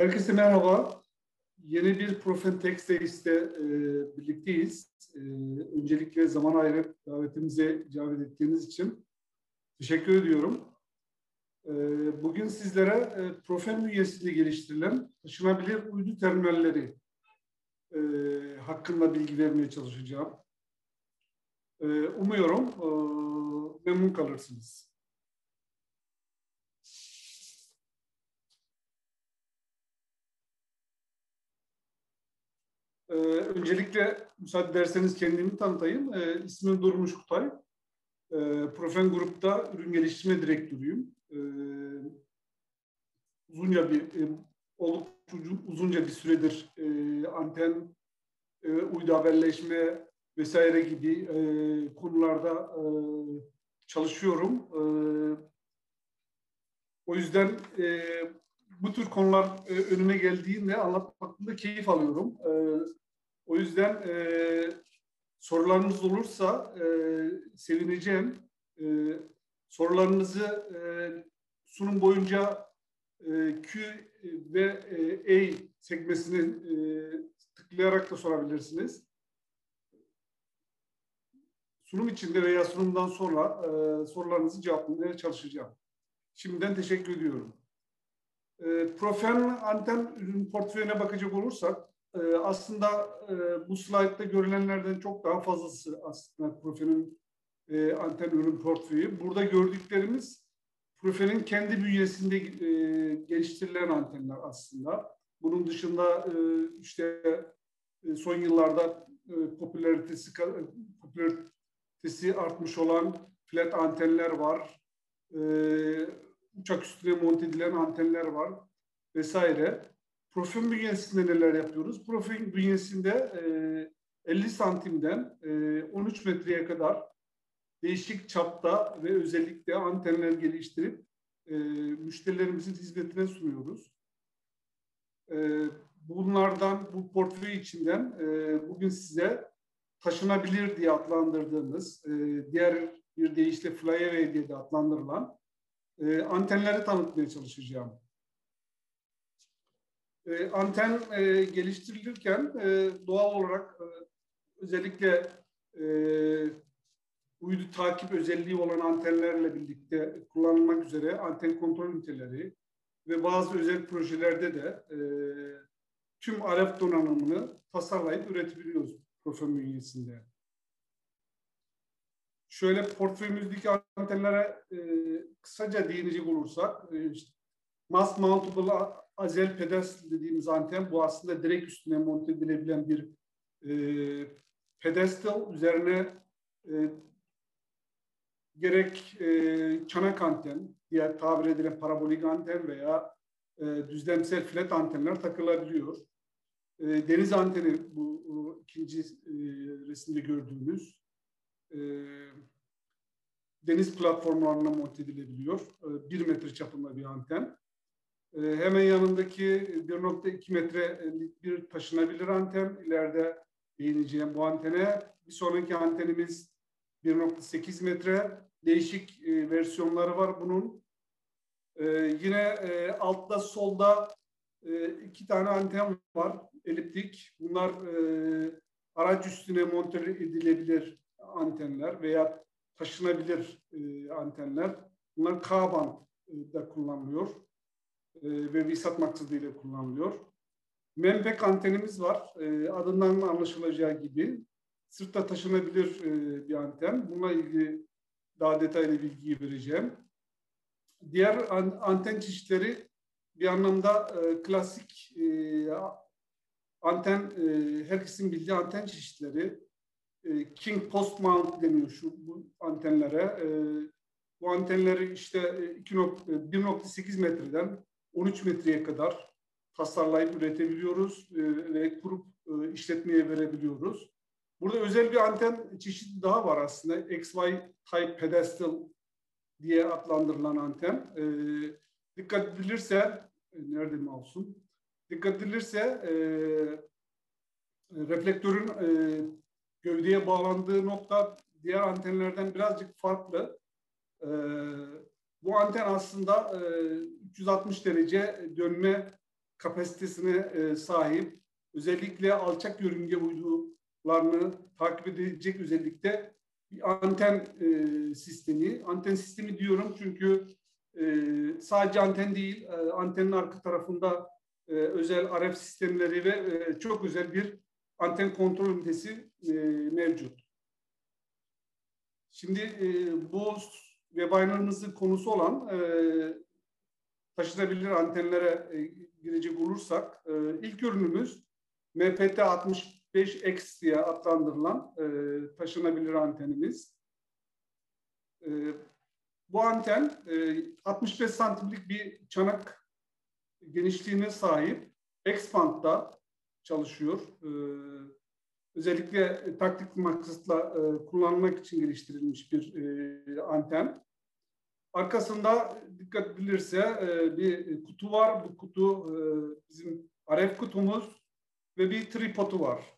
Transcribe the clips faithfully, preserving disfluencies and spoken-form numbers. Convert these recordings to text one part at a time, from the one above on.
Herkese merhaba. Yeni bir Profen Tech Days'te e, birlikteyiz. E, öncelikle zaman ayırıp davetimize icabet ettiğiniz için teşekkür ediyorum. E, bugün sizlere e, Profen bünyesinde geliştirilen taşınabilir uydu terminalleri e, hakkında bilgi vermeye çalışacağım. E, umuyorum e, memnun kalırsınız. Ee, öncelikle müsaade ederseniz kendimi tanıtayım. Ee, ismim Durmuş Kutay. Ee, Profen Grup'ta ürün geliştirme direktörüyüm. Ee, uzunca bir e, oldukça uzunca bir süredir e, anten, e, uydu haberleşme vesaire gibi e, konularda e, çalışıyorum. E, o yüzden e, bu tür konular e, önüme geldiğinde anlatmakta keyif alıyorum. E, O yüzden e, sorularınız olursa e, sevineceğim. E, sorularınızı e, sunum boyunca e, Q ve E sekmesini e, tıklayarak da sorabilirsiniz. Sunum içinde veya sunumdan sonra e, sorularınızı cevaplamaya çalışacağım. Şimdiden teşekkür ediyorum. E, Profen anten ürün portföyüne bakacak olursak, Ee, aslında e, bu slaytta görülenlerden çok daha fazlası aslında Profen'in e, anten ürün portföyü. Burada gördüklerimiz Profen'in kendi bünyesinde e, geliştirilen antenler aslında. Bunun dışında e, işte e, son yıllarda e, popülaritesi, popülaritesi artmış olan flat antenler var. E, uçak üstüne monte edilen antenler var vesaire. Profen bünyesinde neler yapıyoruz? Profen bünyesinde e, elli santimden e, on üç metreye kadar değişik çapta ve özellikle antenler geliştirip e, müşterilerimizin hizmetine sunuyoruz. E, bunlardan, bu portföy içinden e, bugün size taşınabilir diye adlandırdığımız, e, diğer bir deyişle flyaway diye de adlandırılan e, antenleri tanıtmaya çalışacağım. E, anten e, geliştirilirken e, doğal olarak e, özellikle e, uydu takip özelliği olan antenlerle birlikte kullanılmak üzere anten kontrol üniteleri ve bazı özel projelerde de e, tüm R F donanımını tasarlayıp üretebiliyoruz Profen bünyesinde. Şöyle portföyümüzdeki antenlere e, kısaca değinecek olursak, e, işte, mass mountable azel pedestal dediğimiz anten, bu aslında direkt üstüne monte edilebilen bir e, pedestal. Üzerine e, gerek e, çanak anten, diğer tabir edilen parabolik anten veya e, düzlemsel flat antenler takılabiliyor. E, deniz anteni bu, bu ikinci e, resimde gördüğümüz. E, deniz platformlarına monte edilebiliyor. E, bir metre çapında bir anten. Ee, hemen yanındaki bir nokta iki metrelik bir taşınabilir anten. İleride değineceğim bu antene. Bir sonraki antenimiz bir nokta sekiz metre. Değişik e, versiyonları var bunun. Ee, yine e, altta solda e, iki tane anten var. Eliptik. Bunlar e, araç üstüne monte edilebilir antenler veya taşınabilir e, antenler. Bunlar K-band'da kullanılıyor ve V SAT maksadıyla kullanılıyor. M P T sixty-five X antenimiz var. Adından anlaşılacağı gibi sırtta taşınabilir bir anten. Bununla ilgili daha detaylı bilgiyi vereceğim. Diğer anten çeşitleri bir anlamda klasik anten, herkesin bildiği anten çeşitleri. King Post Mount deniyor şu bu antenlere. Bu antenleri işte bir nokta sekiz metreden on üç metreye kadar tasarlayıp üretebiliyoruz e, ve kurup e, işletmeye verebiliyoruz. Burada özel bir anten çeşidi daha var aslında. X Y Type Pedestal diye adlandırılan anten. E, dikkat edilirse, e, nerede mouse? Dikkat edilirse e, reflektörün e, gövdeye bağlandığı nokta diğer antenlerden birazcık farklı. E, Bu anten aslında e, üç yüz altmış derece dönme kapasitesine sahip, özellikle alçak yörünge uydularını takip edecek özellikle bir anten sistemi. Anten sistemi diyorum çünkü sadece anten değil, antenin arka tarafında özel R F sistemleri ve çok özel bir anten kontrol ünitesi mevcut. Şimdi bu webinarımızın konusu olan taşınabilir antenlere girecek olursak, ilk ürünümüz M P T altmış beş X diye adlandırılan taşınabilir antenimiz. Bu anten altmış beş santimlik bir çanak genişliğine sahip, X-Band'da çalışıyor. Özellikle taktik maksatla kullanmak için geliştirilmiş bir anten. Arkasında dikkat edilirse bir kutu var. Bu kutu bizim R F kutumuz ve bir tripodu var.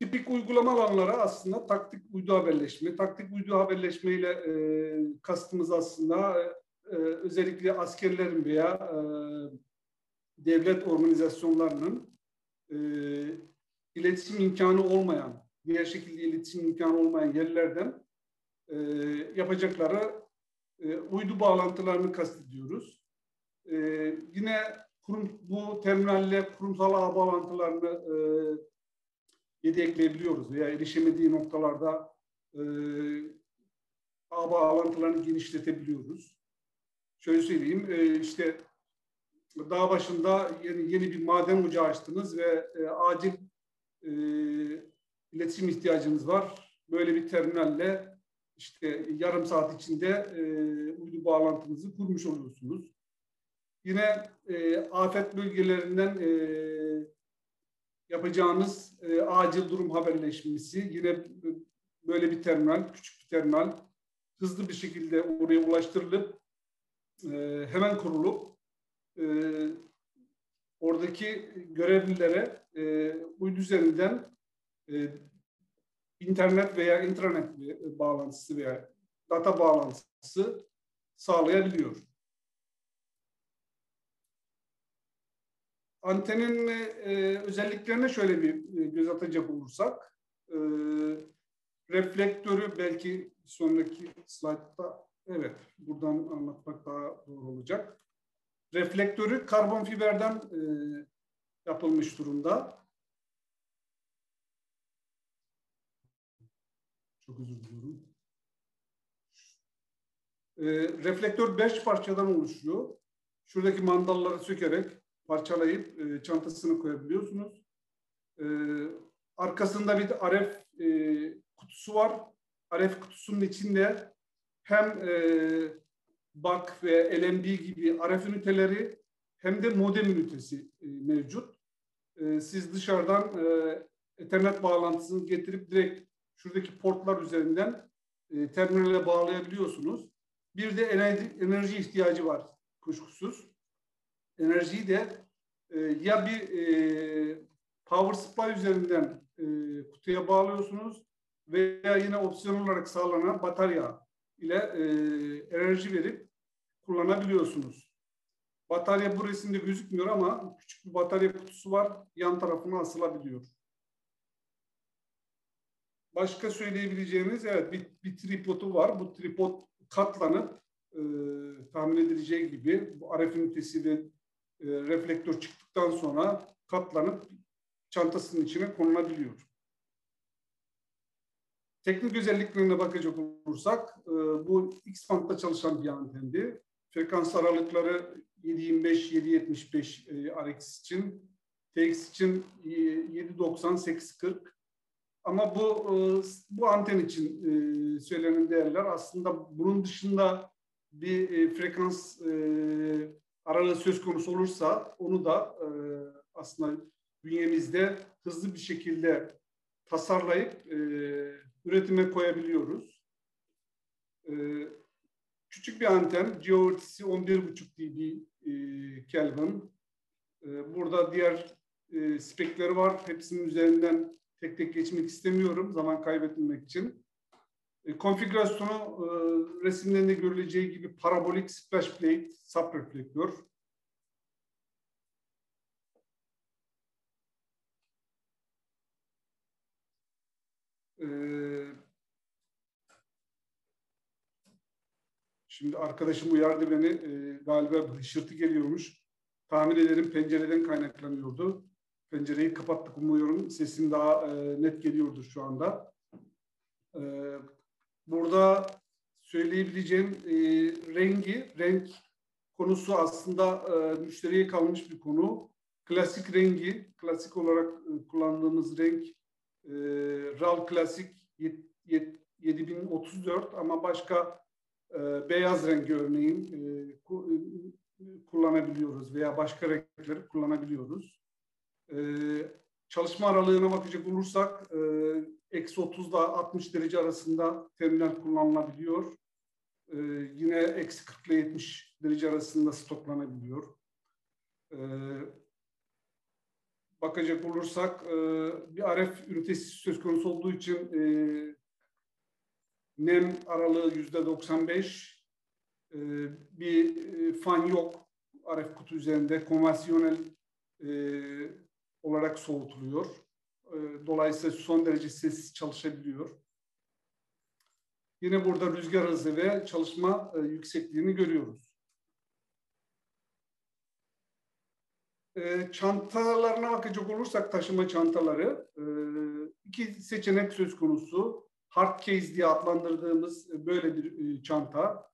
Tipik uygulama alanları aslında taktik uydu haberleşme. Taktik uydu haberleşmeyle e, kastımız aslında e, özellikle askerlerin veya e, devlet organizasyonlarının e, iletişim imkanı olmayan, diğer şekilde iletişim imkanı olmayan yerlerden e, yapacakları e, uydu bağlantılarını kastediyoruz. E, yine kurum, bu terminalle kurumsal ağ bağlantılarını e, yedekleyebiliyoruz veya erişemediği noktalarda e, ağ bağlantılarını genişletebiliyoruz. Şöyle söyleyeyim, e, işte dağ başında yeni, yeni bir maden ocağı açtınız ve e, acil e, iletişim ihtiyacınız var. Böyle bir terminalle işte yarım saat içinde e, uydu bağlantınızı kurmuş oluyorsunuz. Yine e, afet bölgelerinden e, yapacağınız e, acil durum haberleşmesi, yine böyle bir terminal, küçük bir terminal, hızlı bir şekilde oraya ulaştırılıp e, hemen kurulup e, oradaki görevlilere e, uydu üzerinden e, internet veya intranet bağlantısı veya data bağlantısı sağlayabiliyor. Antenin e, özelliklerine şöyle bir e, göz atacak olursak, e, reflektörü belki sonraki slaytta, evet buradan anlatmak daha doğru olacak. Reflektörü karbon fiberden e, yapılmış durumda. Çok özür diliyorum. E, reflektör beş parçadan oluşuyor. Şuradaki mandalları sökerek parçalayıp e, çantasını koyabiliyorsunuz. E, arkasında bir R F e, kutusu var. R F kutusunun içinde hem e, B A K ve L N B gibi R F üniteleri hem de modem ünitesi e, mevcut. E, siz dışarıdan e, Ethernet bağlantısını getirip direkt şuradaki portlar üzerinden e, terminale bağlayabiliyorsunuz. Bir de enerji, enerji ihtiyacı var kuşkusuz. Enerjiyi de e, ya bir e, power supply üzerinden e, kutuya bağlıyorsunuz veya yine opsiyon olarak sağlanan batarya ile e, enerji verip kullanabiliyorsunuz. Batarya bu resimde gözükmüyor ama küçük bir batarya kutusu var, yan tarafına asılabiliyor. Başka söyleyebileceğimiz, evet bir, bir tripodu var. Bu tripod katlanıp e, tahmin edileceği gibi bu R F ünitesi ve E, reflektör çıktıktan sonra katlanıp çantasının içine konulabiliyor. Teknik özelliklerine bakacak olursak e, bu X-Band'da çalışan bir antendi. Frekans aralıkları yedi yüz yirmi beş yedi yüz yetmiş beş e, R X için, T X için e, yedi yüz doksan sekiz yüz kırk. Ama bu e, bu anten için e, söylenen değerler aslında bunun dışında bir e, frekans e, aralığı söz konusu olursa onu da e, aslında bünyemizde hızlı bir şekilde tasarlayıp e, üretime koyabiliyoruz. E, küçük bir anten, geoörtüsü on bir buçuk dB Kelvin. E, burada diğer e, spekleri var. Hepsinin üzerinden tek tek geçmek istemiyorum zaman kaybetmemek için. E, konfigürasyonu e, resimlerinde görüleceği gibi parabolik splash plate subreflektör. Şimdi arkadaşım uyardı beni, e, galiba hışırtı geliyormuş. Tahmin ederim pencereden kaynaklanıyordu. Pencereyi kapattık, umuyorum sesim daha e, net geliyordur şu anda. E, burada söyleyebileceğim e, rengi, renk konusu aslında e, müşteriye kalmış bir konu. Klasik rengi, klasik olarak e, kullandığımız renk e, RAL Classic yedi bin otuz dört ama başka beyaz rengi örneğin kullanabiliyoruz veya başka renkleri kullanabiliyoruz. Çalışma aralığına bakacak olursak eksi otuz ile altmış derece arasında terminal kullanılabiliyor. Yine eksi kırk ile yetmiş derece arasında stoklanabiliyor. Bakacak olursak bir R F ünitesi söz konusu olduğu için nem aralığı yüzde doksan beş, bir fan yok R F kutu üzerinde, konvansiyonel e, olarak soğutuluyor. E, dolayısıyla son derece sessiz çalışabiliyor. Yine burada rüzgar hızı ve çalışma e, yüksekliğini görüyoruz. E, çantalarına bakacak olursak, taşıma çantaları, e, iki seçenek söz konusu. Hard case diye adlandırdığımız böyle bir çanta.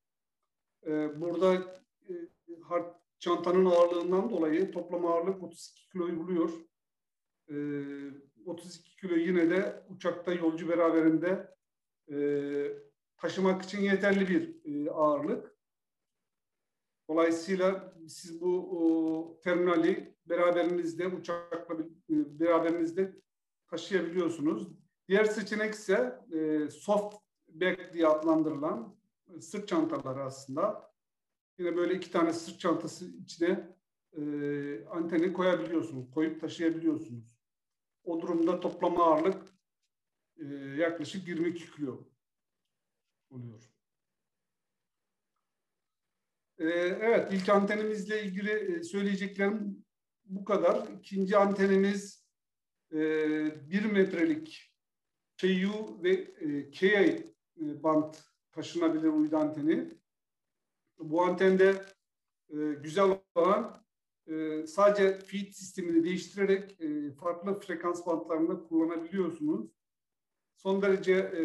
Burada hard çantanın ağırlığından dolayı toplam ağırlık otuz iki kiloyu buluyor. otuz iki kilo yine de uçakta yolcu beraberinde taşımak için yeterli bir ağırlık. Dolayısıyla siz bu terminali beraberinizde, uçakla beraberinizde taşıyabiliyorsunuz. Diğer seçenek ise e, soft bag diye adlandırılan e, sırt çantaları aslında. Yine böyle iki tane sırt çantası içine e, anteni koyabiliyorsunuz, koyup taşıyabiliyorsunuz. O durumda toplam ağırlık e, yaklaşık yirmi iki kilo oluyor. E, evet, ilk antenimizle ilgili söyleyeceklerim bu kadar. İkinci antenimiz e, bir metrelik P U ve e, K A e, band taşınabilir uydu anteni. Bu antende e, güzel olan e, sadece feed sistemini değiştirerek e, farklı frekans bandlarında kullanabiliyorsunuz. Son derece e,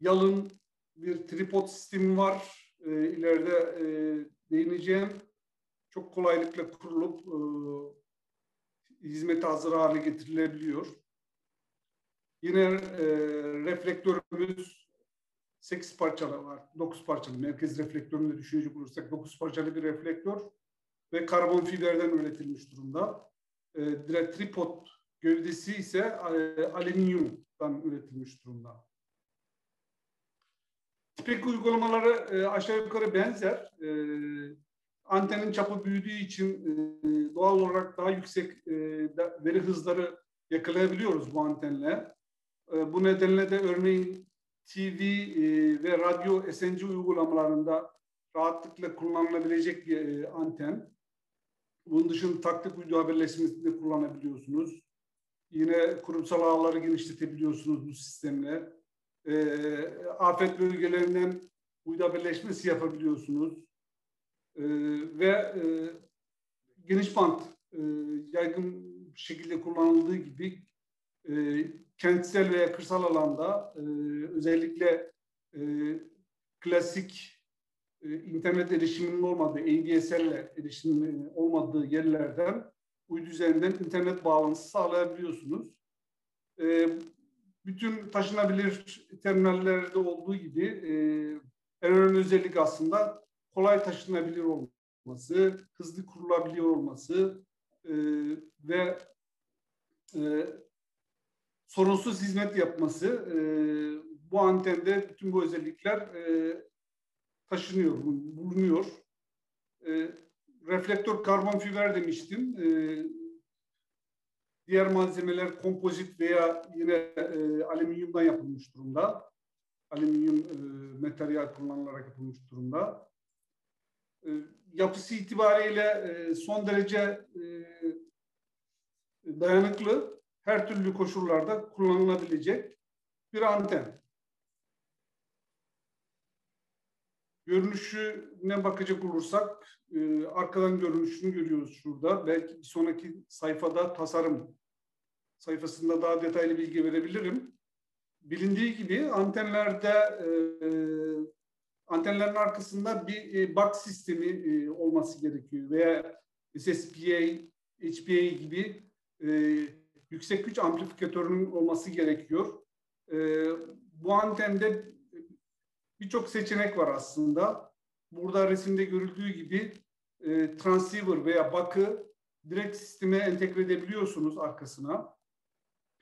yalın bir tripod sistemi var. E, ileride e, değineceğim. Çok kolaylıkla kurulup e, hizmete hazır hale getirilebiliyor. Yine e, reflektörümüz sekiz parçalı var, dokuz parçalı. Merkez reflektörünü düşünecek olursak dokuz parçalı bir reflektör ve karbon fiberden üretilmiş durumda. E, tripod gövdesi ise e, alüminyumdan üretilmiş durumda. Tipik uygulamaları e, aşağı yukarı benzer. E, antenin çapı büyüdüğü için e, doğal olarak daha yüksek e, veri hızları yakalayabiliyoruz bu antenle. Bu nedenle de örneğin T V ve radyo S N G uygulamalarında rahatlıkla kullanılabilecek bir anten. Bunun dışında taktik uydu haberleşmesinde kullanabiliyorsunuz. Yine kurumsal ağları genişletebiliyorsunuz bu sistemle. Afet bölgelerinden uydu haberleşmesi yapabiliyorsunuz. Ve geniş bant yaygın şekilde kullanıldığı gibi e, kentsel veya kırsal alanda e, özellikle e, klasik e, internet erişiminin olmadığı, A D S L erişiminin olmadığı yerlerden uydu üzerinden internet bağlantısı sağlayabiliyorsunuz. E, bütün taşınabilir terminallerde olduğu gibi e, en önemli özellik aslında kolay taşınabilir olması, hızlı kurulabiliyor olması e, ve Ee, sorunsuz hizmet yapması. E, bu antende bütün bu özellikler e, taşınıyor, bulunuyor. E, reflektör karbon fiber demiştim. E, Diğer malzemeler kompozit veya yine e, alüminyumdan yapılmış durumda. Alüminyum e, materyal kullanılarak yapılmış durumda. E, yapısı itibariyle e, son derece e, dayanıklı, her türlü koşullarda kullanılabilecek bir anten. Görünüşüne bakacak olursak, e, arkadan görünüşünü görüyoruz şurada. Belki bir sonraki sayfada tasarım sayfasında daha detaylı bilgi verebilirim. Bilindiği gibi antenlerde, e, antenlerin arkasında bir e, B A K sistemi e, olması gerekiyor veya S S P A, H P A gibi e, yüksek güç amplifikatörünün olması gerekiyor. E, bu antende birçok seçenek var aslında. Burada resimde görüldüğü gibi e, transceiver veya B A K'ı direkt sisteme entegre edebiliyorsunuz arkasına.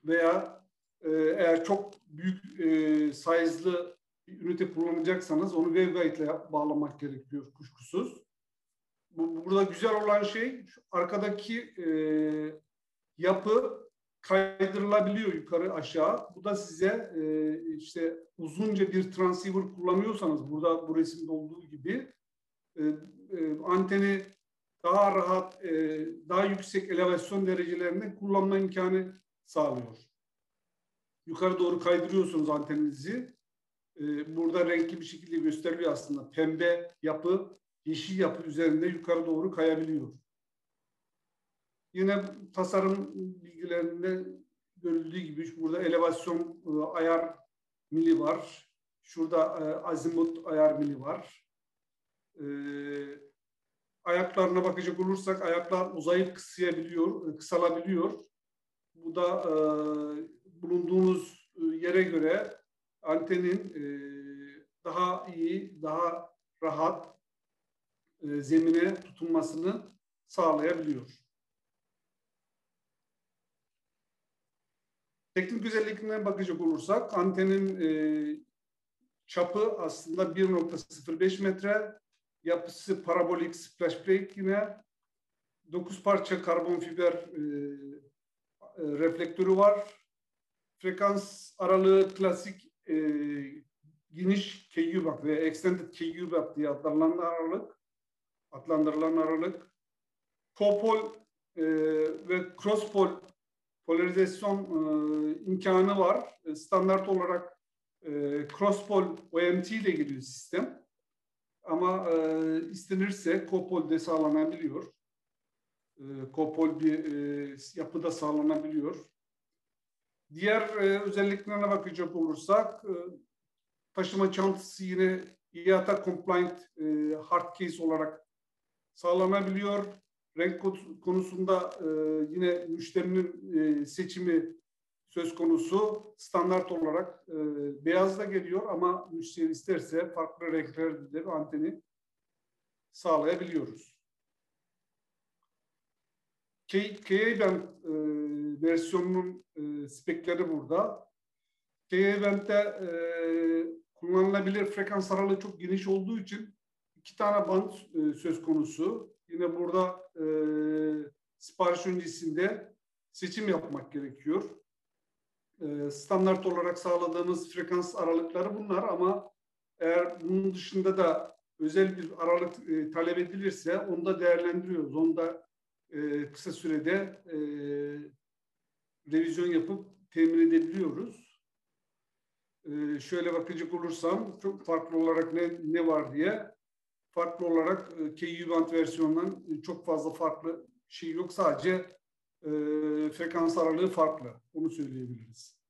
Veya e, eğer çok büyük e, size'lı bir ünite kullanacaksanız onu waveguide ile bağlamak gerekiyor kuşkusuz. Bu, burada güzel olan şey şu arkadaki e, yapı kaydırılabiliyor yukarı aşağı. Bu da size e, işte uzunca bir transceiver kullanıyorsanız burada bu resimde olduğu gibi e, e, anteni daha rahat, e, daha yüksek elevasyon derecelerinde kullanma imkanı sağlıyor. Yukarı doğru kaydırıyorsunuz anteninizi. E, burada renkli bir şekilde gösteriliyor aslında. Pembe yapı, yeşil yapı üzerinde yukarı doğru kayabiliyor. Yine tasarım bilgilerinde görüldüğü gibi burada elevasyon e, ayar mili var. Şurada e, azimut ayar mili var. E, ayaklarına bakacak olursak ayaklar uzayıp kısayabiliyor, kısalabiliyor. Bu da e, bulunduğunuz yere göre antenin e, daha iyi, daha rahat e, zemine tutunmasını sağlayabiliyor. Teknik özelliklerine bakacak olursak antenin e, çapı aslında bir nokta sıfır beş metre, yapısı parabolik splash plate yine, dokuz parça karbon fiber e, e, reflektörü var. Frekans aralığı klasik e, geniş K U B A K veya extended K U B A K diye adlandırılan aralık, adlandırılan aralık. Copol e, ve crosspol polarizasyon e, imkanı var. Standart olarak e, crosspol O M T ile geliyor sistem. Ama e, istenirse copol de sağlanabiliyor. E, copol bir e, yapıda sağlanabiliyor. Diğer e, özelliklerine bakacak olursak e, taşıma çantası yine I A T A compliant e, hard case olarak sağlanabiliyor. Renk konusunda e, yine müşterinin e, seçimi söz konusu. Standart olarak e, beyaz da geliyor ama müşteri isterse farklı renklerde de anteni sağlayabiliyoruz. K A band e, versiyonunun e, spekleri burada. K A band'de e, kullanılabilir frekans aralığı çok geniş olduğu için iki tane band e, söz konusu. Yine burada e, sipariş öncesinde seçim yapmak gerekiyor. E, standart olarak sağladığımız frekans aralıkları bunlar ama eğer bunun dışında da özel bir aralık e, talep edilirse onu da değerlendiriyoruz. Onu da e, kısa sürede e, revizyon yapıp temin edebiliyoruz. E, şöyle bakacak olursam çok farklı olarak ne, ne var diye. Farklı olarak K U band versiyonundan çok fazla farklı şey yok. Sadece e, frekans aralığı farklı. Onu söyleyebiliriz.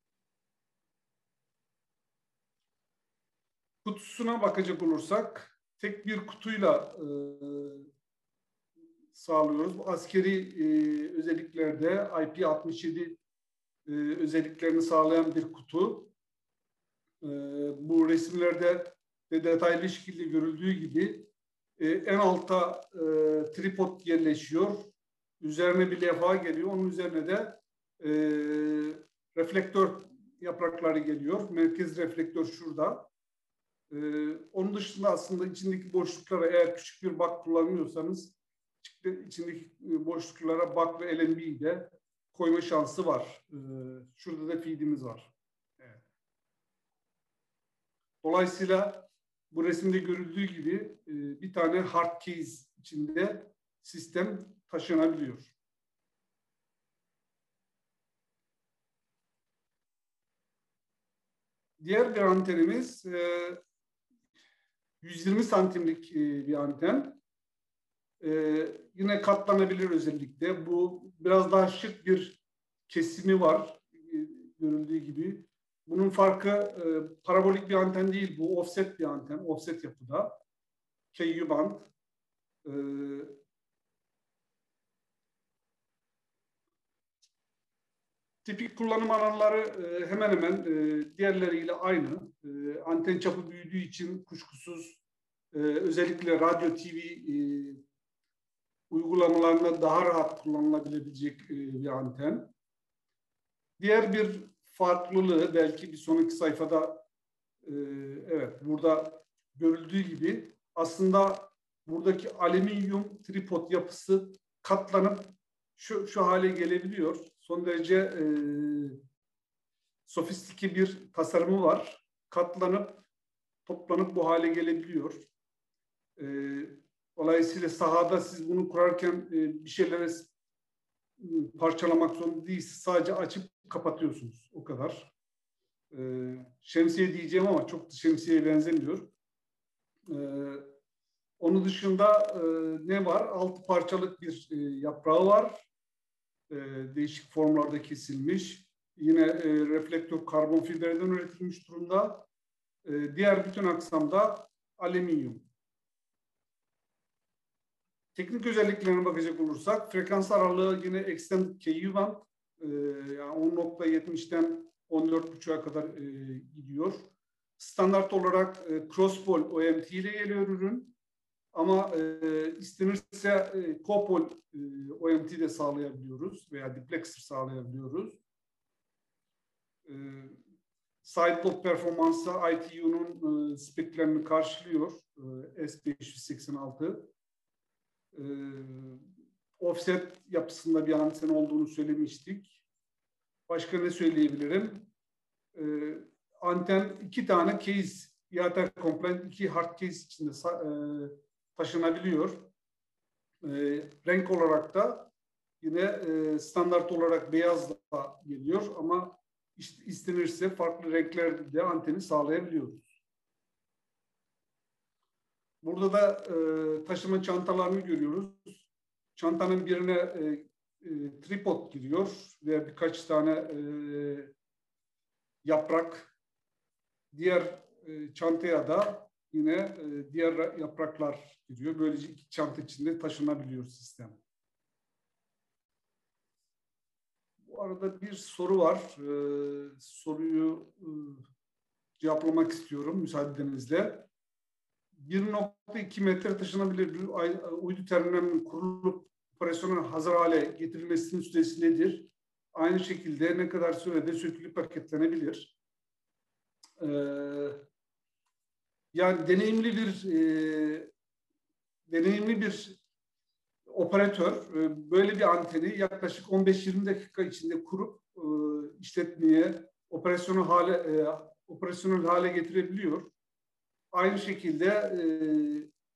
Kutusuna bakacak olursak tek bir kutuyla e, sağlıyoruz. Bu askeri e, özelliklerde I P altmış yedi e, özelliklerini sağlayan bir kutu. E, bu resimlerde de detaylı şekilde görüldüğü gibi Ee, en alta e, tripod yerleşiyor. Üzerine bir levha geliyor. Onun üzerine de e, reflektör yaprakları geliyor. Merkez reflektör şurada. E, onun dışında aslında içindeki boşluklara eğer küçük bir B A K kullanıyorsanız içindeki boşluklara B A K ve L N B ile koyma şansı var. E, şurada da feed'imiz var. Evet. Dolayısıyla bu resimde görüldüğü gibi e, bir tane hard case içinde sistem taşınabiliyor. Diğer bir antenimiz e, yüz yirmi santimlik e, bir anten. E, yine katlanabilir özellikle. Bu biraz daha şık bir kesimi var e, görüldüğü gibi. Bunun farkı e, parabolik bir anten değil. Bu offset bir anten. Offset yapıda. K U band. E, Tipik kullanım alanları hemen hemen diğerleriyle aynı. Anten çapı büyüdüğü için kuşkusuz özellikle radyo T V uygulamalarında daha rahat kullanılabilecek bir anten. Diğer bir farklılığı belki bir sonraki sayfada evet burada görüldüğü gibi aslında buradaki alüminyum tripod yapısı katlanıp şu, şu hale gelebiliyor. Son derece e, sofistike bir tasarımı var. Katlanıp, toplanıp bu hale gelebiliyor. E, dolayısıyla sahada siz bunu kurarken e, bir şeylere parçalamak zorunda değilsiniz. Sadece açıp kapatıyorsunuz. O kadar. E, şemsiye diyeceğim ama çok da şemsiyeye benzemiyor. E, onun dışında e, ne var? Altı parçalık bir e, yaprağı var. Değişik formlarda kesilmiş. Yine e, reflektör karbon fiberden üretilmiş durumda. E, diğer bütün aksamda alüminyum. Teknik özelliklerine bakacak olursak frekans aralığı yine Extended K U band. E, yani on nokta yetmişten on dört buçuğa kadar e, gidiyor. Standart olarak e, Crosspool O M T ile geliyor ürün. Ama e, istenirse e, Copol e, O M T de sağlayabiliyoruz veya Diplexer sağlayabiliyoruz. E, Sidepod performansı I T U'nun e, speklerini karşılıyor. E, S beş yüz seksen altı. E, offset yapısında bir anten olduğunu söylemiştik. Başka ne söyleyebilirim? E, anten iki tane case, I A T A compliant iki hard case içinde e, taşınabiliyor. E, renk olarak da yine e, standart olarak beyazla geliyor ama işte istenirse farklı renklerde de anteni sağlayabiliyoruz. Burada da e, taşıma çantalarını görüyoruz. Çantanın birine e, e, tripod giriyor ve birkaç tane e, yaprak. Diğer e, çantaya da yine diğer yapraklar gidiyor. Böylece iki çanta içinde taşınabiliyor sistem. Bu arada bir soru var. Ee, soruyu e, cevaplamak istiyorum müsaadenizle. bir nokta iki metre taşınabilir uydu terminalinin kurulup operasyona hazır hale getirilmesinin süresi nedir? Aynı şekilde ne kadar sürede sökülüp paketlenebilir? Ee, Yani deneyimli bir e, deneyimli bir operatör e, böyle bir anteni yaklaşık on beş yirmi dakika içinde kurup e, işletmeye operasyonel hale e, operasyonel hale getirebiliyor. Aynı şekilde e,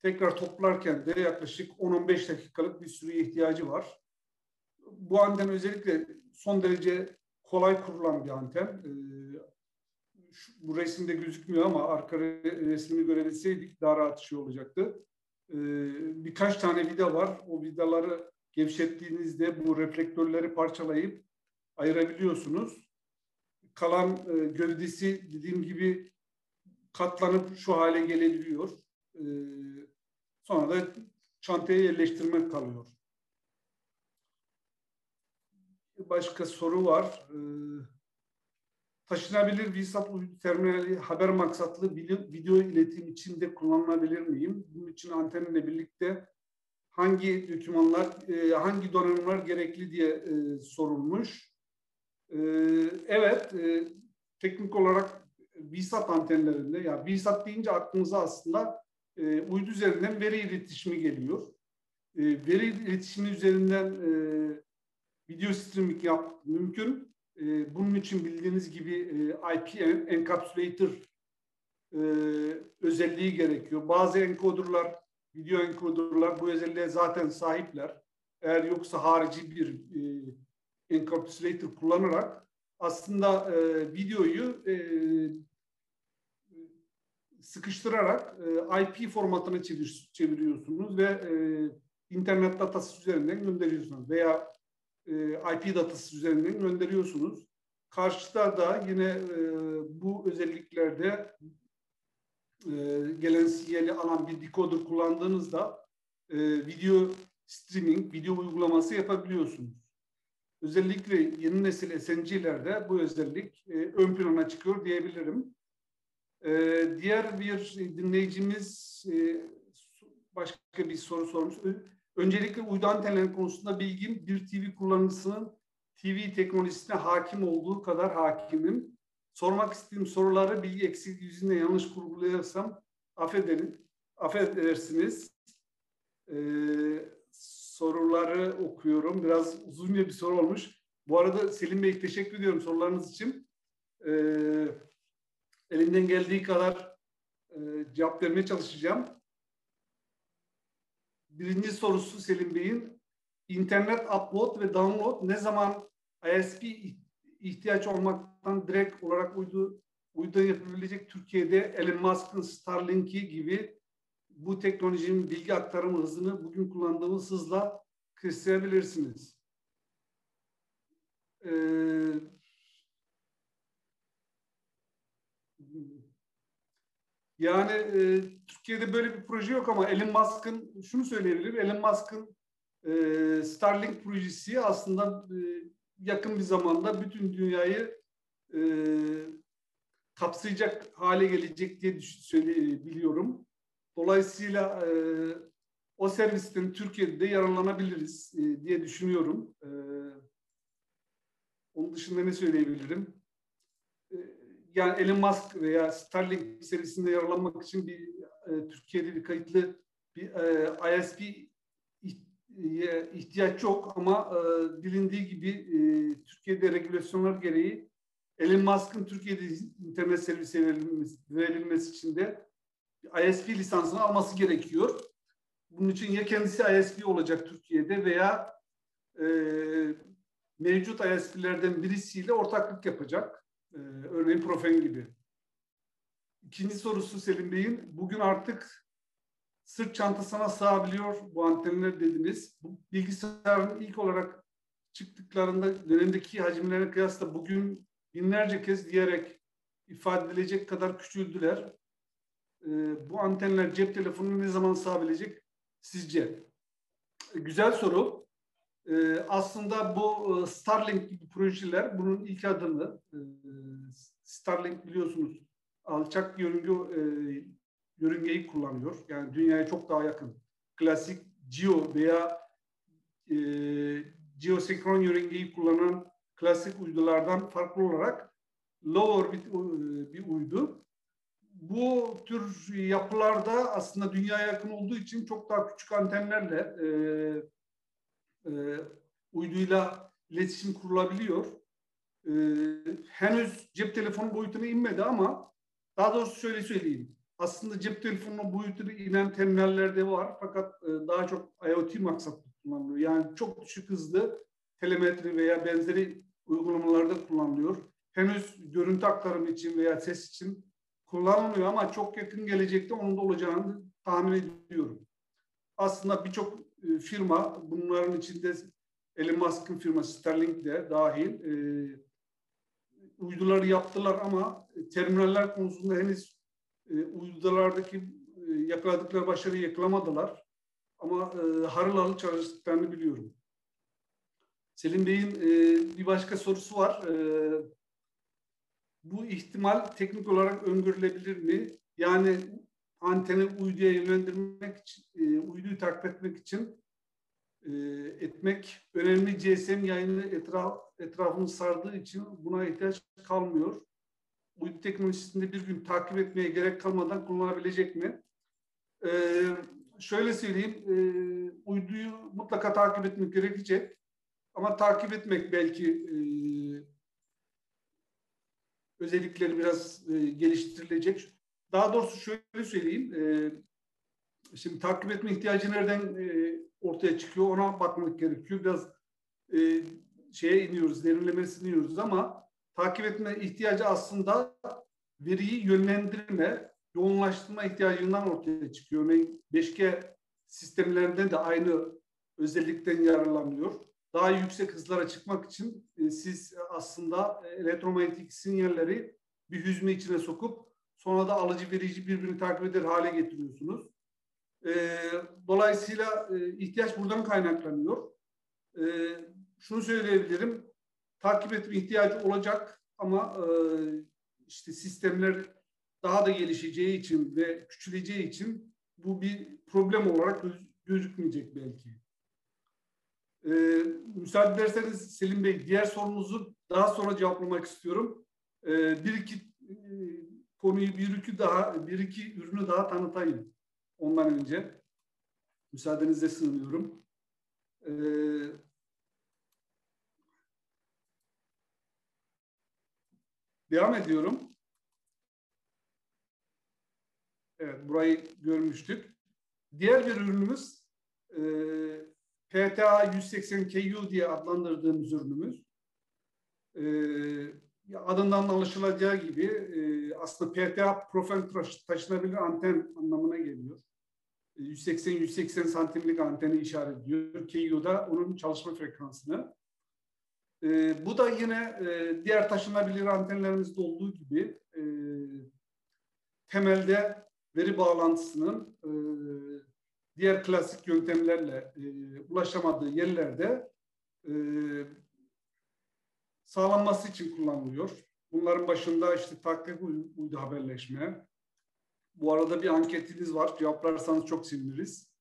tekrar toplarken de yaklaşık on on beş dakikalık bir süreye ihtiyacı var. Bu anten özellikle son derece kolay kurulan bir anten. E, Şu, bu resimde gözükmüyor ama arka resmini görebilseydik daha rahat şey olacaktı. Ee, birkaç tane vida var. O vidaları gevşettiğinizde bu reflektörleri parçalayıp ayırabiliyorsunuz. Kalan e, gövdesi dediğim gibi katlanıp şu hale gelebiliyor. Ee, sonra da çantaya yerleştirmek kalıyor. Bir başka soru var. Ee, Taşınabilir VSAT uydu terminali haber maksatlı video iletim için de kullanılabilir miyim? Bunun için antenle birlikte hangi dokümanlar, hangi donanımlar gerekli diye sorulmuş. Evet, teknik olarak VSAT antenlerinde, ya yani VSAT deyince aklımıza aslında uydu üzerinden veri iletişimi geliyor. Veri iletişimi üzerinden video streaming yap mümkün. E, bunun için bildiğiniz gibi e, I P encapsulator e, özelliği gerekiyor. Bazı encoderlar, video encoderlar bu özelliğe zaten sahipler. Eğer yoksa harici bir e, encapsulator kullanarak aslında e, videoyu e, sıkıştırarak e, I P formatına çevir, çeviriyorsunuz ve e, internet datası üzerinden gönderiyorsunuz veya e, I P datası üzerinden gönderiyorsunuz. Karşıda da yine e, bu özelliklerde e, gelen sinyali alan bir decoder kullandığınızda e, video streaming, video uygulaması yapabiliyorsunuz. Özellikle yeni nesil S N G'lerde bu özellik e, ön plana çıkıyor diyebilirim. E, diğer bir dinleyicimiz e, başka bir soru sormuş. Öncelikle uydu antenleri konusunda bilgim, bir T V kullanıcısının T V teknolojisine hakim olduğu kadar hakimim. Sormak istediğim soruları bilgi eksikliği yüzünden yanlış kurgulayarsam affedin, affedersiniz. Ee, soruları okuyorum. Biraz uzun bir soru olmuş. Bu arada Selim Bey teşekkür ediyorum sorularınız için. Ee, elimden geldiği kadar e, cevap vermeye çalışacağım. Birinci sorusu Selim Bey'in: internet upload ve download ne zaman I S P ihtiyaç olmaktan direkt olarak uydu, uydu yapabilecek? Türkiye'de Elon Musk'ın Starlink'i gibi bu teknolojinin bilgi aktarımı hızını bugün kullandığımız hızla kısayabilirsiniz. Ee, yani e, Türkiye'de böyle bir proje yok ama Elon Musk'ın, şunu söyleyebilirim, Elon Musk'ın e, Starlink projesi aslında e, yakın bir zamanda bütün dünyayı e, kapsayacak hale gelecek diye söyleyebiliyorum. Dolayısıyla e, o servisten Türkiye'de de yararlanabiliriz e, diye düşünüyorum. E, onun dışında ne söyleyebilirim? E, yani Elon Musk veya Starlink servisinde yararlanmak için bir e, Türkiye'de bir kayıtlı bir e, I S P'ye ihtiyaç yok ama e, bilindiği gibi e, Türkiye'de regülasyonlar gereği Elon Musk'ın Türkiye'de internet servisi verilmesi, verilmesi için de I S P lisansını alması gerekiyor. Bunun için ya kendisi I S P olacak Türkiye'de veya e, mevcut I S P'lerden birisiyle ortaklık yapacak. E, örneğin Profen gibi. İkinci sorusu Selim Bey'in: bugün artık sırt çantasına sığabiliyor bu antenler dediniz. Bilgisayarın ilk olarak çıktıklarında dönemdeki hacimlere kıyasla bugün binlerce kez diyerek ifade edilecek kadar küçüldüler. Ee, bu antenler cep telefonunu ne zaman sığabilecek sizce? Ee, güzel soru. Ee, aslında bu Starlink gibi projeler bunun ilk adımı. Ee, Starlink biliyorsunuz alçak yörünge, e, yörüngeyi kullanıyor. Yani dünyaya çok daha yakın. Klasik geo veya e, geosenkron yörüngeyi kullanan klasik uydulardan farklı olarak low orbit e, bir uydu. Bu tür yapılarda aslında dünyaya yakın olduğu için çok daha küçük antenlerle e, e, uyduyla iletişim kurulabiliyor. E, henüz cep telefonu boyutuna inmedi ama daha doğrusu şöyle söyleyeyim. Aslında cep telefonu boyutuna inen terminallerde var fakat e, daha çok IoT maksatlı kullanılıyor. Yani çok düşük hızlı telemetri veya benzeri uygulamalarda kullanılıyor. Henüz görüntü aktarımı için veya ses için kullanılmıyor ama çok yakın gelecekte onun da olacağını tahmin ediyorum. Aslında birçok firma, bunların içinde Elon Musk'ın firması Starlink de dahil, e, uyduları yaptılar ama terminaller konusunda henüz e, uydulardaki e, yakaladıkları başarıyı yakalamadılar. Ama e, harıl harıl çalıştıklarını biliyorum. Selim Bey'in e, bir başka sorusu var. E, Bu ihtimal teknik olarak öngörülebilir mi? Yani anteni uyduya yönlendirmek için, e, uyduyu takip etmek için e, etmek önemli. G S M yayını etraf, etrafını sardığı için buna ihtiyaç kalmıyor. Uydu teknolojisinde bir gün takip etmeye gerek kalmadan kullanabilecek mi? E, şöyle söyleyeyim, e, uyduyu mutlaka takip etmek gerekecek. Ama takip etmek belki e, özellikleri biraz e, geliştirilecek. Daha doğrusu şöyle söyleyeyim. E, şimdi takip etme ihtiyacı nereden e, ortaya çıkıyor? Ona bakmak gerekiyor. Biraz e, şeye iniyoruz, derinlemesine iniyoruz ama takip etme ihtiyacı aslında veriyi yönlendirme, yoğunlaştırma ihtiyacından ortaya çıkıyor. Örneğin beş G sistemlerinde de aynı özellikten yararlanıyor. Daha yüksek hızlara çıkmak için e, siz aslında elektromanyetik sinyalleri bir hüzme içine sokup sonra da alıcı verici birbirini takip eder hale getiriyorsunuz. E, dolayısıyla e, ihtiyaç buradan kaynaklanıyor. E, şunu söyleyebilirim, takip etme ihtiyacı olacak ama e, işte sistemler daha da gelişeceği için ve küçüleceği için bu bir problem olarak göz, gözükmeyecek belki. Ee, müsaade ederseniz Selim Bey, diğer sorunuzu daha sonra cevaplamak istiyorum. Ee, bir iki e, konuyu bir iki daha bir iki ürünü daha tanıtayım ondan önce. Müsaadenizle sığınıyorum. Ee, devam ediyorum. Evet, burayı görmüştük. Diğer bir ürünümüz e, P T A yüz seksen K U diye adlandırdığımız ürünümüz. E, adından alışılacağı gibi e, aslında P T A Profen taşınabilir anten anlamına geliyor. E, yüz seksen yüz seksen santimlik anteni işaret ediyor. K U da onun çalışma frekansını. E, bu da yine e, diğer taşınabilir antenlerimizde olduğu gibi e, temelde veri bağlantısının e, diğer klasik yöntemlerle e, ulaşamadığı yerlerde e, sağlanması için kullanılıyor. Bunların başında işte takip uydu haberleşme. Bu arada bir anketiniz var. Cevaplarsanız çok seviniriz.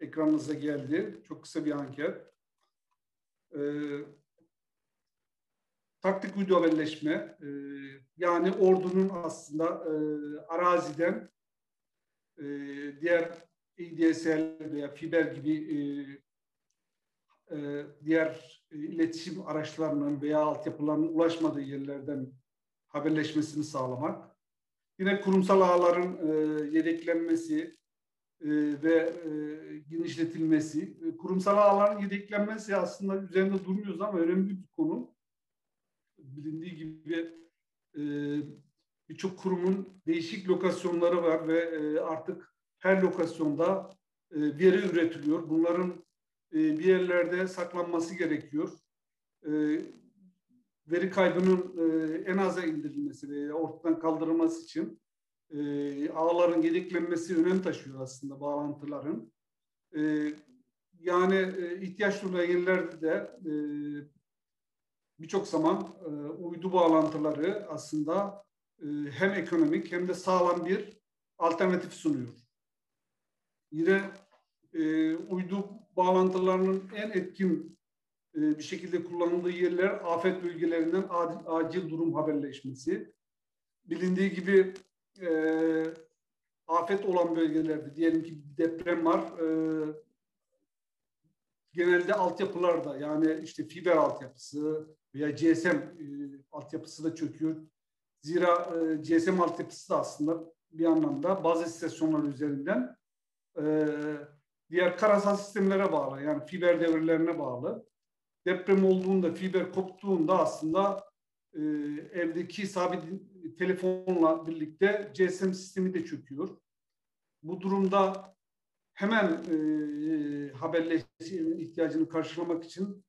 Ekranınıza geldi. Çok kısa bir anket. E, taktik uydu haberleşme. E, yani ordunun aslında e, araziden e, diğer A D S L veya fiber gibi e, e, diğer e, iletişim araçlarının veya altyapılarının ulaşmadığı yerlerden haberleşmesini sağlamak. Yine kurumsal ağların e, yedeklenmesi e, ve e, genişletilmesi. E, kurumsal ağların yedeklenmesi aslında üzerinde durmuyoruz ama önemli bir konu. Bilindiği gibi e, birçok kurumun değişik lokasyonları var ve e, artık her lokasyonda e, veri üretiliyor. Bunların e, bir yerlerde saklanması gerekiyor. E, veri kaybının e, en aza indirilmesi veya ortadan kaldırılması için e, ağların yedeklenmesi önem taşıyor aslında bağlantıların. E, yani e, ihtiyaç duyulan yerlerde de e, birçok zaman e, uydu bağlantıları aslında e, hem ekonomik hem de sağlam bir alternatif sunuyor. Yine e, uydu bağlantılarının en etkin e, bir şekilde kullanıldığı yerler afet bölgelerinden acil, acil durum haberleşmesi. Bilindiği gibi e, afet olan bölgelerde diyelim ki deprem var. E, genelde altyapılarda yani işte fiber altyapısı veya G S M e, altyapısı da çöküyor. Zira e, G S M altyapısı da aslında bir anlamda bazı istasyonlar üzerinden diğer karasal sistemlere bağlı, yani fiber devirlerine bağlı. Deprem olduğunda, fiber koptuğunda aslında e, evdeki sabit telefonla birlikte G S M sistemi de çöküyor. Bu durumda hemen e, haberleşme ihtiyacını karşılamak için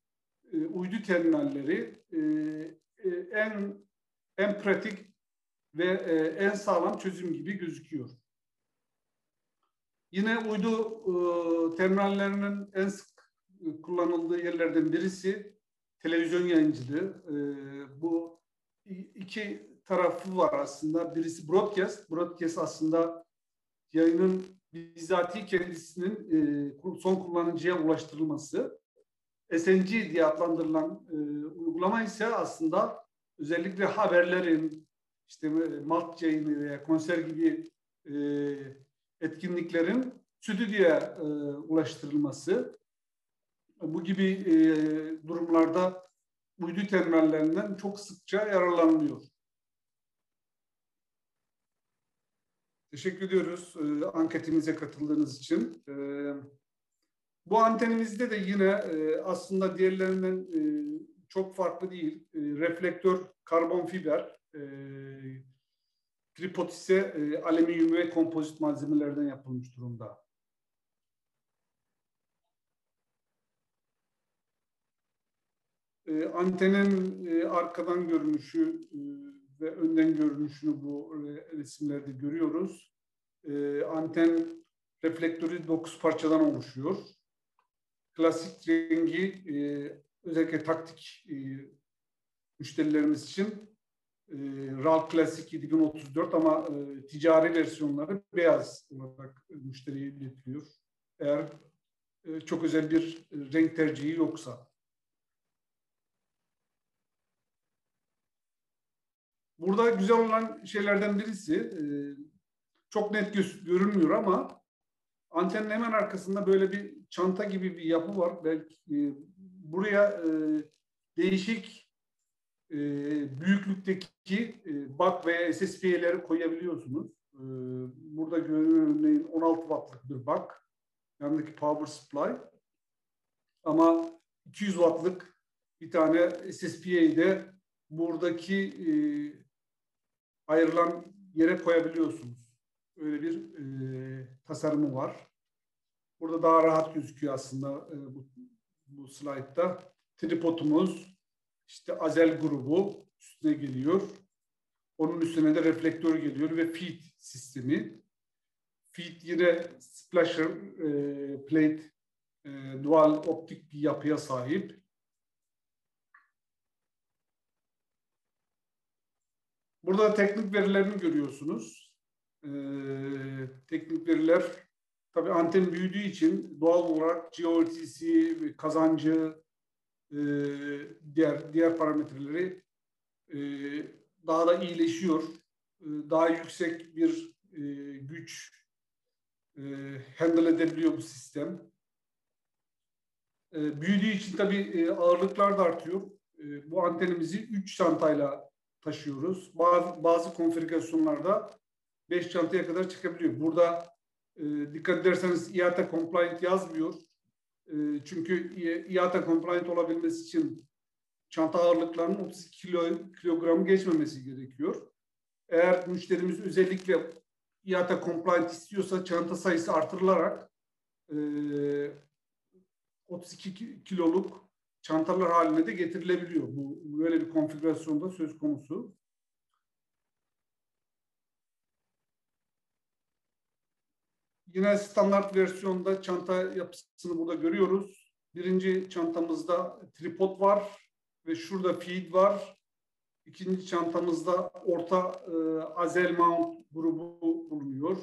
e, uydu terminalleri e, e, en en pratik ve e, en sağlam çözüm gibi gözüküyor. Yine uydu e, terminallerinin en sık e, kullanıldığı yerlerden birisi televizyon yayıncılığı. E, bu iki tarafı var aslında. Birisi broadcast. Broadcast aslında yayının bizatihi kendisinin e, son kullanıcıya ulaştırılması. S N G diye adlandırılan e, uygulama ise aslında özellikle haberlerin, işte malt yayını veya konser gibi e, etkinliklerin stüdyoya e, ulaştırılması. bu gibi e, durumlarda uydu terminallerinden çok sıkça yararlanılıyor. Teşekkür ediyoruz e, anketimize katıldığınız için. E, bu antenimizde de yine e, aslında diğerlerinden e, çok farklı değil. E, reflektör karbon fiber, e, tripod ise e, alüminyum ve kompozit malzemelerden yapılmış durumda. E, antenin e, arkadan görünüşü e, ve önden görünüşünü bu e, resimlerde görüyoruz. E, anten reflektörü dokuz parçadan oluşuyor. Klasik rengi e, özellikle taktik e, müşterilerimiz için e, RAL Classic yedi bin otuz dört ama e, ticari versiyonları beyaz olarak müşteriye iletiliyor. Eğer e, çok özel bir renk tercihi yoksa. Burada güzel olan şeylerden birisi, çok net görünmüyor ama antenin hemen arkasında böyle bir çanta gibi bir yapı var. Belki buraya değişik büyüklükteki B A K veya S S P A'leri koyabiliyorsunuz. Burada görünen on altı wattlık bir B A K, yanındaki power supply. Ama iki yüz wattlık bir tane S S P A'yı da buradaki ayrılan yere koyabiliyorsunuz. Öyle bir e, tasarımı var. Burada daha rahat gözüküyor aslında e, bu, bu slaytta. Tripodumuz, işte azel grubu üstüne geliyor. Onun üstüne de reflektör geliyor ve feed sistemi. Feed yine splasher e, plate e, dual optik bir yapıya sahip. Burada teknik verilerini görüyorsunuz. Ee, teknik veriler tabii anten büyüdüğü için doğal olarak G O T C, kazancı, e, diğer diğer parametreleri e, daha da iyileşiyor. E, daha yüksek bir e, güç e, handle edebiliyor bu sistem. E, büyüdüğü için tabii e, ağırlıklar da artıyor. E, bu antenimizi üç çantayla taşıyoruz. Bazı, bazı konfigürasyonlarda beş çantaya kadar çıkabiliyor. Burada e, dikkat ederseniz I A T A compliant yazmıyor. E, çünkü I A T A compliant olabilmesi için çanta ağırlıklarının otuz kilo, kilogramı geçmemesi gerekiyor. Eğer müşterimiz özellikle I A T A compliant istiyorsa çanta sayısı artırılarak e, otuz iki kiloluk çantalar haline de getirilebiliyor. Bu böyle bir konfigürasyonda söz konusu. Yine standart versiyonda çanta yapısını burada görüyoruz. Birinci çantamızda tripod var ve şurada feed var. İkinci çantamızda orta e, azel mount grubu bulunuyor.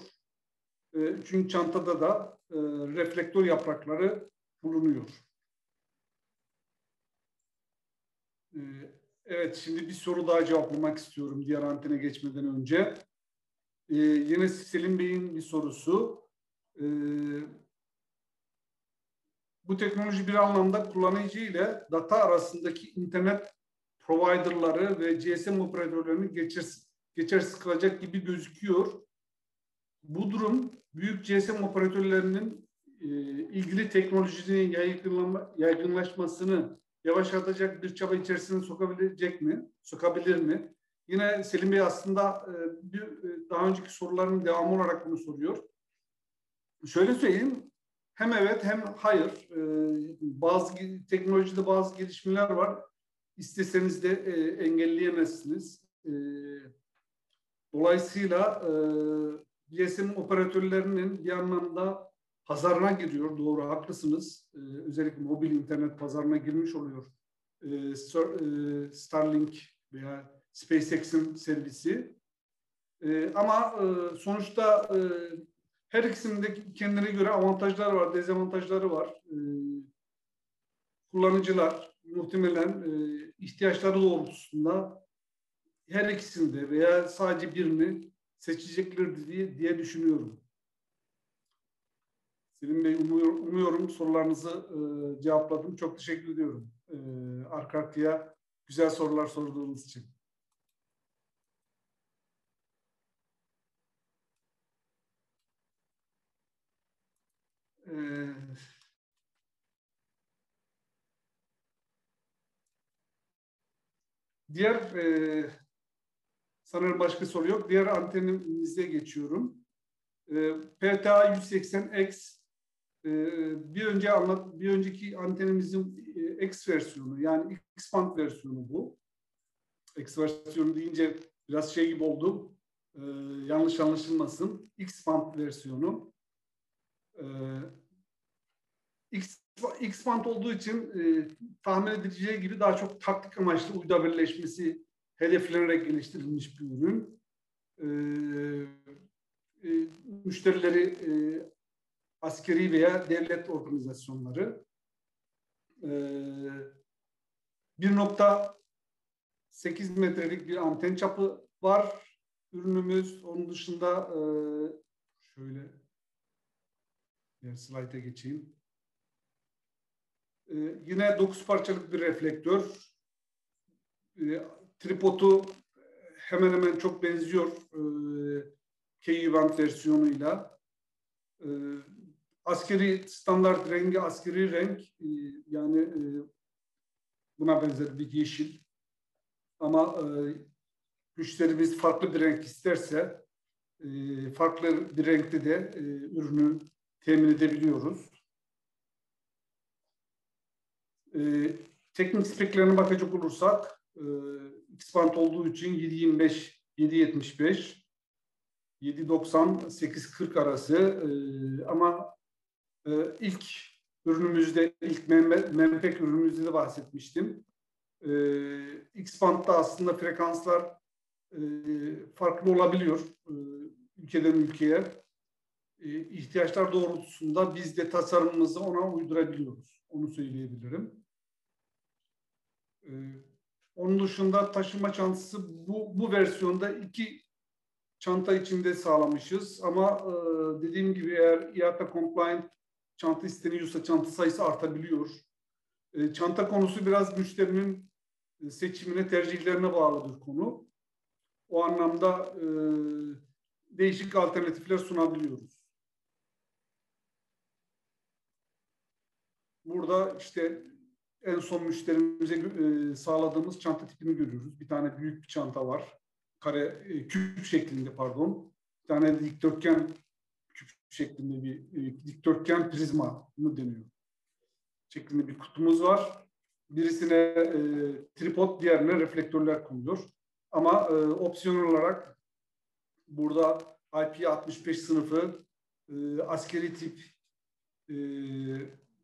E, üçüncü çantada da e, reflektör yaprakları bulunuyor. Evet, şimdi bir soru daha cevaplamak istiyorum diğer antene geçmeden önce. Ee, yine Selim Bey'in bir sorusu. Ee, bu teknoloji bir anlamda kullanıcı ile data arasındaki internet providerları ve G S M operatörlerini geçer, geçer sıkılacak gibi gözüküyor. Bu durum büyük G S M operatörlerinin e, ilgili teknolojinin yaygınlaşmasını yavaşlatacak bir çaba içerisine sokabilecek mi? Sokabilir mi? Yine Selim Bey aslında daha önceki soruların devamı olarak bunu soruyor. Şöyle söyleyeyim, hem evet hem hayır. Bazı teknolojide bazı gelişmeler var. İsteseniz de engelleyemezsiniz. Dolayısıyla G S M operatörlerinin bir anlamda pazarına giriyor, doğru haklısınız. Ee, özellikle mobil internet pazarına girmiş oluyor. Ee, Star, e, Starlink veya SpaceX'in servisi. Ee, ama e, sonuçta e, her ikisinde kendine göre avantajlar var, dezavantajları var. Ee, kullanıcılar muhtemelen e, ihtiyaçları doğrultusunda her ikisinde veya sadece birini seçecekler diye, diye düşünüyorum. Selim Bey, umuyorum, umuyorum sorularınızı e, cevapladım. Çok teşekkür ediyorum e, arka arkaya güzel sorular sorduğunuz için. E, diğer e, sanırım başka soru yok. Diğer antenimize geçiyorum. E, P T A yüz seksen X e, bir önce anlat, bir önceki antenimizin e, X versiyonu, yani X band versiyonu bu. X versiyonu deyince biraz şey gibi oldu. E, yanlış anlaşılmasın. X band versiyonu. E, X X band olduğu için e, tahmin edileceği gibi daha çok taktik amaçlı uydu birleşmesi hedeflenerek geliştirilmiş bir ürün. E, e, müşterileri e, askeri veya devlet organizasyonları. E, bir nokta sekiz metrelik bir anten çapı var ürünümüz. Onun dışında e, şöyle bir slayta geçeyim. Ee, yine dokuz parçalık bir reflektör. Ee, tripodu hemen hemen çok benziyor ee, Ku-band versiyonuyla. Ee, askeri standart rengi askeri renk. Ee, yani e, buna benzer bir yeşil. Ama e, müşterimiz farklı bir renk isterse e, farklı bir renkte de e, ürünü temin edebiliyoruz. Ee, teknik speklerine bakacak olursak e, X-band olduğu için yedi yirmi beş, yedi yetmiş beş, yedi doksan, sekiz kırk arası e, ama e, ilk ürünümüzde, ilk Mempek ürünümüzde de bahsetmiştim. E, X-band'da aslında frekanslar e, farklı olabiliyor e, ülkeden ülkeye. E, ihtiyaçlar doğrultusunda biz de tasarımımızı ona uydurabiliyoruz. Onu söyleyebilirim. Ee, onun dışında taşıma çantası bu, bu versiyonda iki çanta içinde sağlamışız. Ama e, dediğim gibi eğer I A T A compliant çanta isteniyorsa çanta sayısı artabiliyor. E, çanta konusu biraz müşterinin seçimine, tercihlerine bağlıdır konu. O anlamda e, değişik alternatifler sunabiliyoruz. Burada işte en son müşterimize sağladığımız çanta tipini görüyoruz. Bir tane büyük bir çanta var. Kare, küp şeklinde pardon. Bir tane dikdörtgen küp şeklinde bir dikdörtgen prizma mı deniyor? Şeklinde bir kutumuz var. Birisine e, tripod, diğerine reflektörler konuluyor. Ama e, opsiyon olarak burada I P altmış beş sınıfı e, askeri tip e,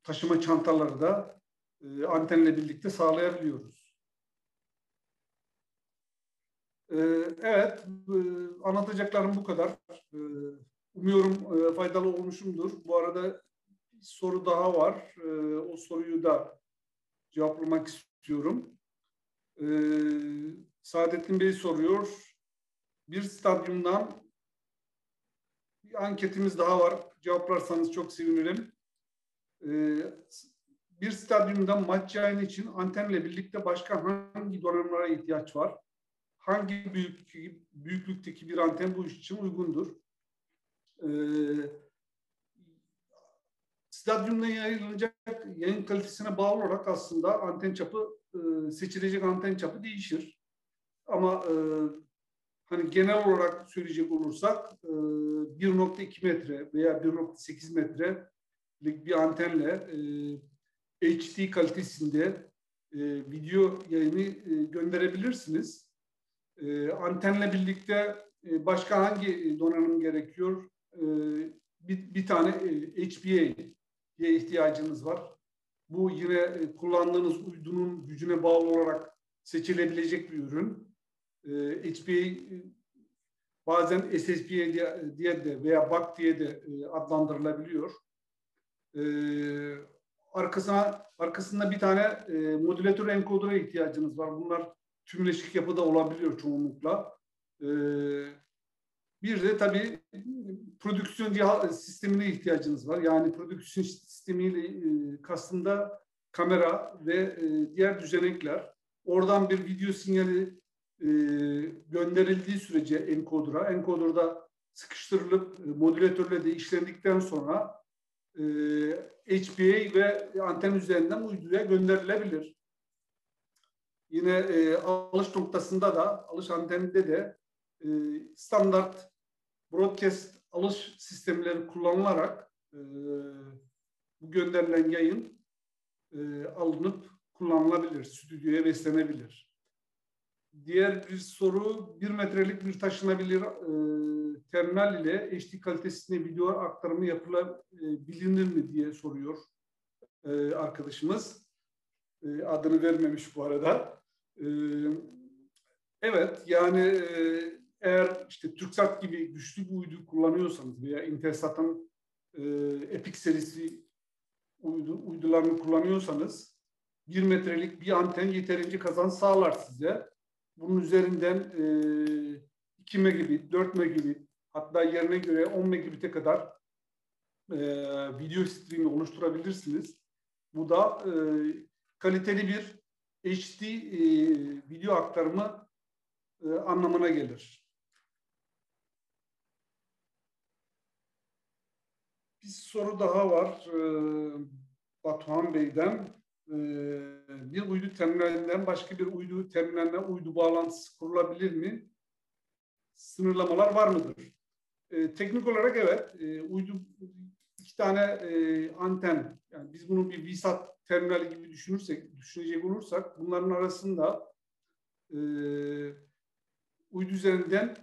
taşıma çantaları da e, antenle birlikte sağlayabiliyoruz. E, evet, e, anlatacaklarım bu kadar. E, umuyorum e, faydalı olmuşumdur. Bu arada bir soru daha var. E, o soruyu da cevaplamak istiyorum. E, Saadettin Bey soruyor. Bir stadyumdan bir anketimiz daha var. Cevaplarsanız çok sevinirim. Bir stadyumda maç yayını için antenle birlikte başka hangi donanımlara ihtiyaç var? Hangi büyük, büyüklükteki bir anten bu iş için uygundur? Stadyumda yayınlanacak yayın kalitesine bağlı olarak aslında anten çapı, seçilecek anten çapı değişir. Ama hani genel olarak söyleyecek olursak bir nokta iki metre veya bir nokta sekiz metre bir antenle e, H D kalitesinde e, video yayını e, gönderebilirsiniz. E, antenle birlikte e, başka hangi donanım gerekiyor? E, bir, bir tane e, H P A'ya ihtiyacınız var. Bu yine e, kullandığınız uydunun gücüne bağlı olarak seçilebilecek bir ürün. E, H P A bazen S S P A diye, diye de veya B A K diye de e, adlandırılabiliyor. Ee, arkasına arkasında bir tane e, modülatör enkodura ihtiyacınız var. Bunlar tümleşik yapıda olabiliyor çoğunlukla. Ee, Bir de tabii prodüksiyon sistemine ihtiyacınız var. Yani prodüksiyon sistemiyle e, kastımda kamera ve e, diğer düzenekler. Oradan bir video sinyali e, gönderildiği sürece enkodura, enkodurda sıkıştırılıp e, modülatörle de işlendikten sonra e, H P A ve anten üzerinden uyduya gönderilebilir. Yine e, alış noktasında da, alış anteninde de e, standart broadcast alış sistemleri kullanılarak e, bu gönderilen yayın e, alınıp kullanılabilir, stüdyoya beslenebilir. Diğer bir soru, bir metrelik bir taşınabilir e, terminal ile H D kalitesinde video aktarımı yapılabilir mi diye soruyor e, arkadaşımız. E, adını vermemiş bu arada. E, evet, yani e, eğer işte TürkSat gibi güçlü bir uydu kullanıyorsanız veya Intelsat'ın e, Epic serisi uydu, uydularını kullanıyorsanız bir metrelik bir anten yeterince kazanç sağlar size. Bunun üzerinden e, iki megabit, dört megabit, hatta yerine göre on megabit'e kadar e, video stream'i oluşturabilirsiniz. Bu da e, kaliteli bir H D e, video aktarımı e, anlamına gelir. Bir soru daha var e, Batuhan Bey'den. E, bir uydu terminalinden başka bir uydu terminaline uydu bağlantısı kurulabilir mi? Sınırlamalar var mıdır? E, teknik olarak evet. E, uydu iki tane e, anten, yani biz bunu bir V SAT terminali gibi düşünürsek, düşünecek olursak bunların arasında e, uydu üzerinden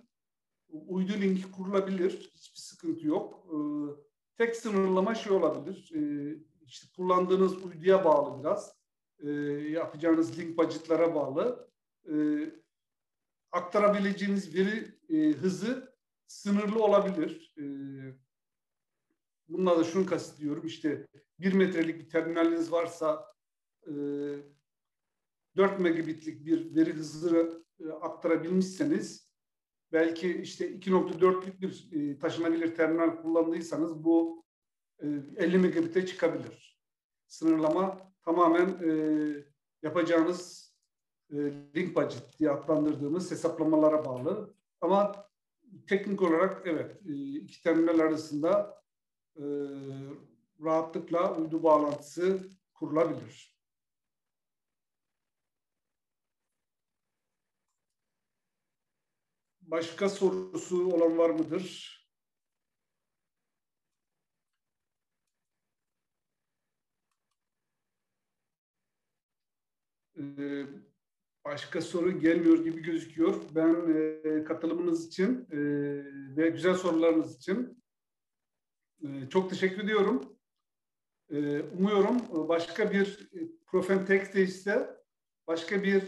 uydu linki kurulabilir. Hiçbir sıkıntı yok. E, tek sınırlama şey olabilir. E, işte kullandığınız uyduya bağlı biraz. E, yapacağınız link budget'lara bağlı. E, aktarabileceğiniz veri e, hızı sınırlı olabilir. E, bununla da şunu kastediyorum. İşte bir metrelik bir terminaliniz varsa e, dört megabitlik bir veri hızı e, aktarabilmişseniz, belki işte iki nokta dörtlük bir e, taşınabilir terminal kullandıysanız bu e, elli megabit'e çıkabilir. Sınırlama tamamen e, yapacağınız e, link budget diye adlandırdığımız hesaplamalara bağlı. Ama teknik olarak evet, e, iki terminal arasında e, rahatlıkla uydu bağlantısı kurulabilir. Başka sorusu olan var mıdır? Ee, başka soru gelmiyor gibi gözüküyor. Ben e, katılımınız için e, ve güzel sorularınız için e, çok teşekkür ediyorum. Umuyorum başka bir Profen Tech Days'te, başka bir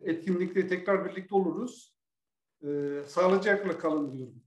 etkinlikte tekrar birlikte oluruz. Sağlıcakla kalın diyorum.